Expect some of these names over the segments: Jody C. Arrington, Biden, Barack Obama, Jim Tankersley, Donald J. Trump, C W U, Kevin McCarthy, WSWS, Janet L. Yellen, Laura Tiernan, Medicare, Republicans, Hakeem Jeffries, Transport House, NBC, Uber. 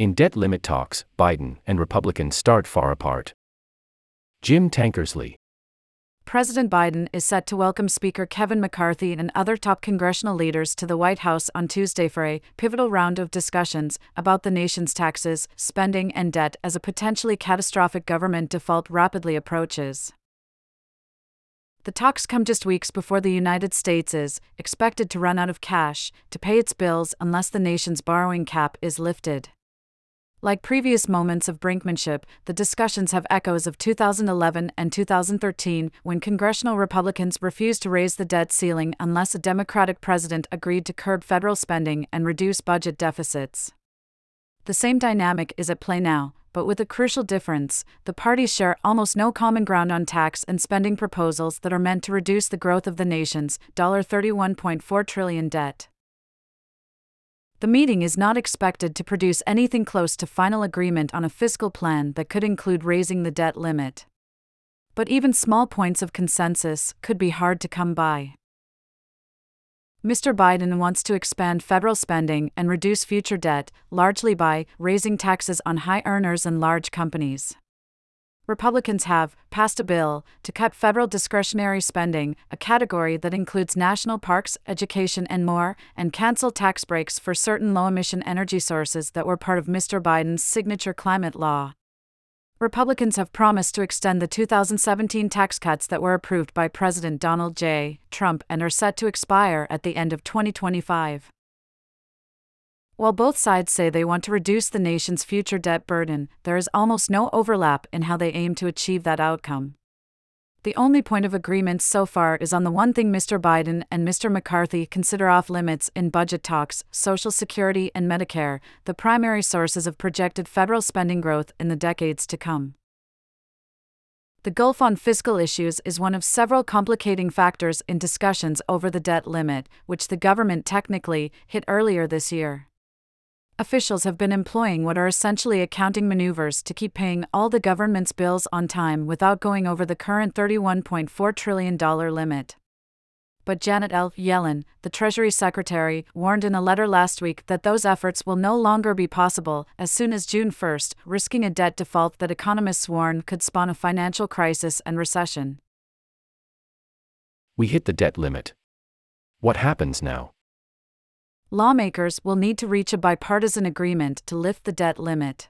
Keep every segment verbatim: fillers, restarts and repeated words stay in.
In debt limit talks, Biden and Republicans start far apart. Jim Tankersley. President Biden is set to welcome Speaker Kevin McCarthy and other top congressional leaders to the White House on Tuesday for a pivotal round of discussions about the nation's taxes, spending, and debt as a potentially catastrophic government default rapidly approaches. The talks come just weeks before the United States is expected to run out of cash to pay its bills unless the nation's borrowing cap is lifted. Like previous moments of brinkmanship, the discussions have echoes of two thousand eleven and two thousand thirteen, when congressional Republicans refused to raise the debt ceiling unless a Democratic president agreed to curb federal spending and reduce budget deficits. The same dynamic is at play now, but with a crucial difference: the parties share almost no common ground on tax and spending proposals that are meant to reduce the growth of the nation's thirty-one point four trillion dollar debt. The meeting is not expected to produce anything close to final agreement on a fiscal plan that could include raising the debt limit. But even small points of consensus could be hard to come by. Mister Biden wants to expand federal spending and reduce future debt, largely by raising taxes on high earners and large companies. Republicans have passed a bill to cut federal discretionary spending, a category that includes national parks, education, and more, and cancel tax breaks for certain low-emission energy sources that were part of Mister Biden's signature climate law. Republicans have promised to extend the two thousand seventeen tax cuts that were approved by President Donald J. Trump and are set to expire at the end of twenty twenty-five. While both sides say they want to reduce the nation's future debt burden, there is almost no overlap in how they aim to achieve that outcome. The only point of agreement so far is on the one thing Mister Biden and Mister McCarthy consider off-limits in budget talks: Social Security and Medicare, the primary sources of projected federal spending growth in the decades to come. The gulf on fiscal issues is one of several complicating factors in discussions over the debt limit, which the government technically hit earlier this year. Officials have been employing what are essentially accounting maneuvers to keep paying all the government's bills on time without going over the current thirty-one point four trillion dollar limit. But Janet L. Yellen, the Treasury Secretary, warned in a letter last week that those efforts will no longer be possible as soon as June first, risking a debt default that economists warn could spawn a financial crisis and recession. We hit the debt limit. What happens now? Lawmakers will need to reach a bipartisan agreement to lift the debt limit.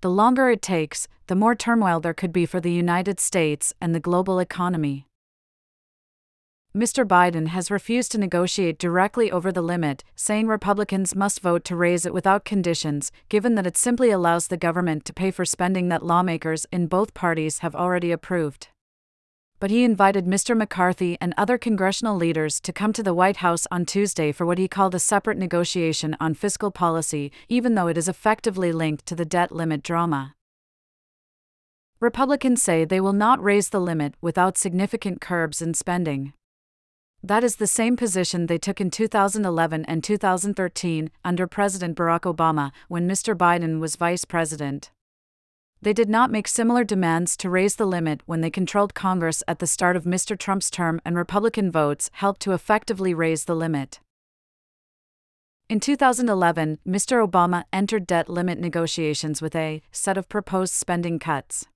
The longer it takes, the more turmoil there could be for the United States and the global economy. Mister Biden has refused to negotiate directly over the limit, saying Republicans must vote to raise it without conditions, given that it simply allows the government to pay for spending that lawmakers in both parties have already approved. But he invited Mister McCarthy and other congressional leaders to come to the White House on Tuesday for what he called a separate negotiation on fiscal policy, even though it is effectively linked to the debt limit drama. Republicans say they will not raise the limit without significant curbs in spending. That is the same position they took in two thousand eleven and two thousand thirteen, under President Barack Obama, when Mister Biden was vice president. They did not make similar demands to raise the limit when they controlled Congress at the start of Mister Trump's term, and Republican votes helped to effectively raise the limit. In two thousand eleven, Mister Obama entered debt limit negotiations with a set of proposed spending cuts.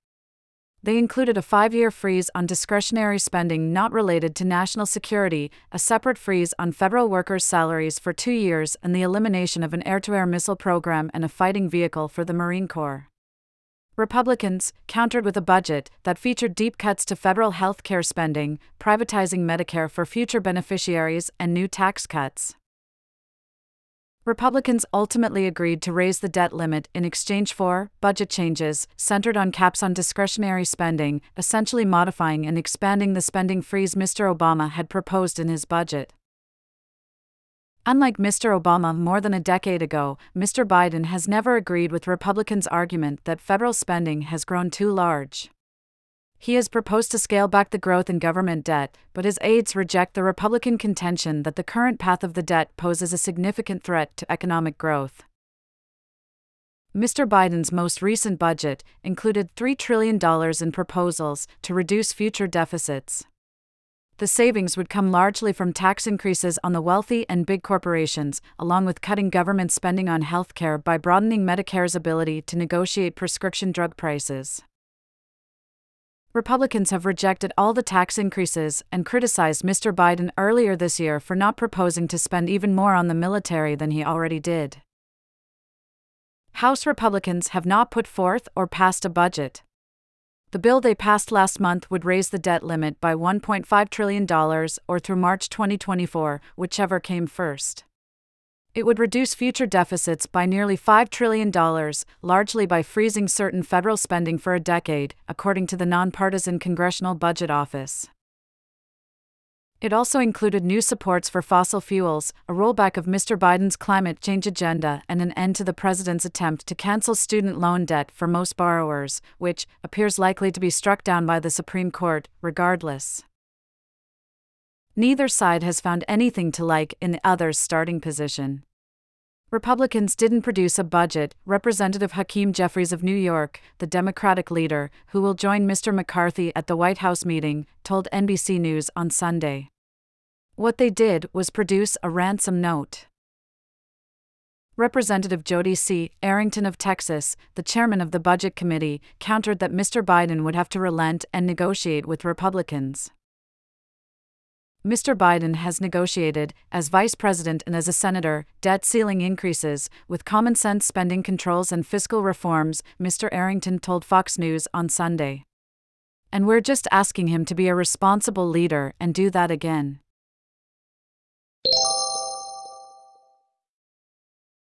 They included a five-year freeze on discretionary spending not related to national security, a separate freeze on federal workers' salaries for two years, and the elimination of an air-to-air missile program and a fighting vehicle for the Marine Corps. Republicans countered with a budget that featured deep cuts to federal health care spending, privatizing Medicare for future beneficiaries, and new tax cuts. Republicans ultimately agreed to raise the debt limit in exchange for budget changes centered on caps on discretionary spending, essentially modifying and expanding the spending freeze Mister Obama had proposed in his budget. Unlike Mister Obama more than a decade ago, Mister Biden has never agreed with Republicans' argument that federal spending has grown too large. He has proposed to scale back the growth in government debt, but his aides reject the Republican contention that the current path of the debt poses a significant threat to economic growth. Mister Biden's most recent budget included three trillion dollars in proposals to reduce future deficits. The savings would come largely from tax increases on the wealthy and big corporations, along with cutting government spending on health care by broadening Medicare's ability to negotiate prescription drug prices. Republicans have rejected all the tax increases and criticized Mister Biden earlier this year for not proposing to spend even more on the military than he already did. House Republicans have not put forth or passed a budget. The bill they passed last month would raise the debt limit by one point five trillion dollars or through March twenty twenty-four, whichever came first. It would reduce future deficits by nearly five trillion dollars, largely by freezing certain federal spending for a decade, according to the nonpartisan Congressional Budget Office. It also included new supports for fossil fuels, a rollback of Mister Biden's climate change agenda, and an end to the president's attempt to cancel student loan debt for most borrowers, which appears likely to be struck down by the Supreme Court, regardless. Neither side has found anything to like in the other's starting position. Republicans didn't produce a budget. Representative Hakeem Jeffries of New York, the Democratic leader, who will join Mister McCarthy at the White House meeting, told N B C News on Sunday. What they did was produce a ransom note. Representative Jody C. Arrington of Texas, the chairman of the Budget Committee, countered that Mister Biden would have to relent and negotiate with Republicans. Mister Biden has negotiated, as vice president and as a senator, debt ceiling increases, with common-sense spending controls and fiscal reforms, Mister Arrington told Fox News on Sunday. And we're just asking him to be a responsible leader and do that again.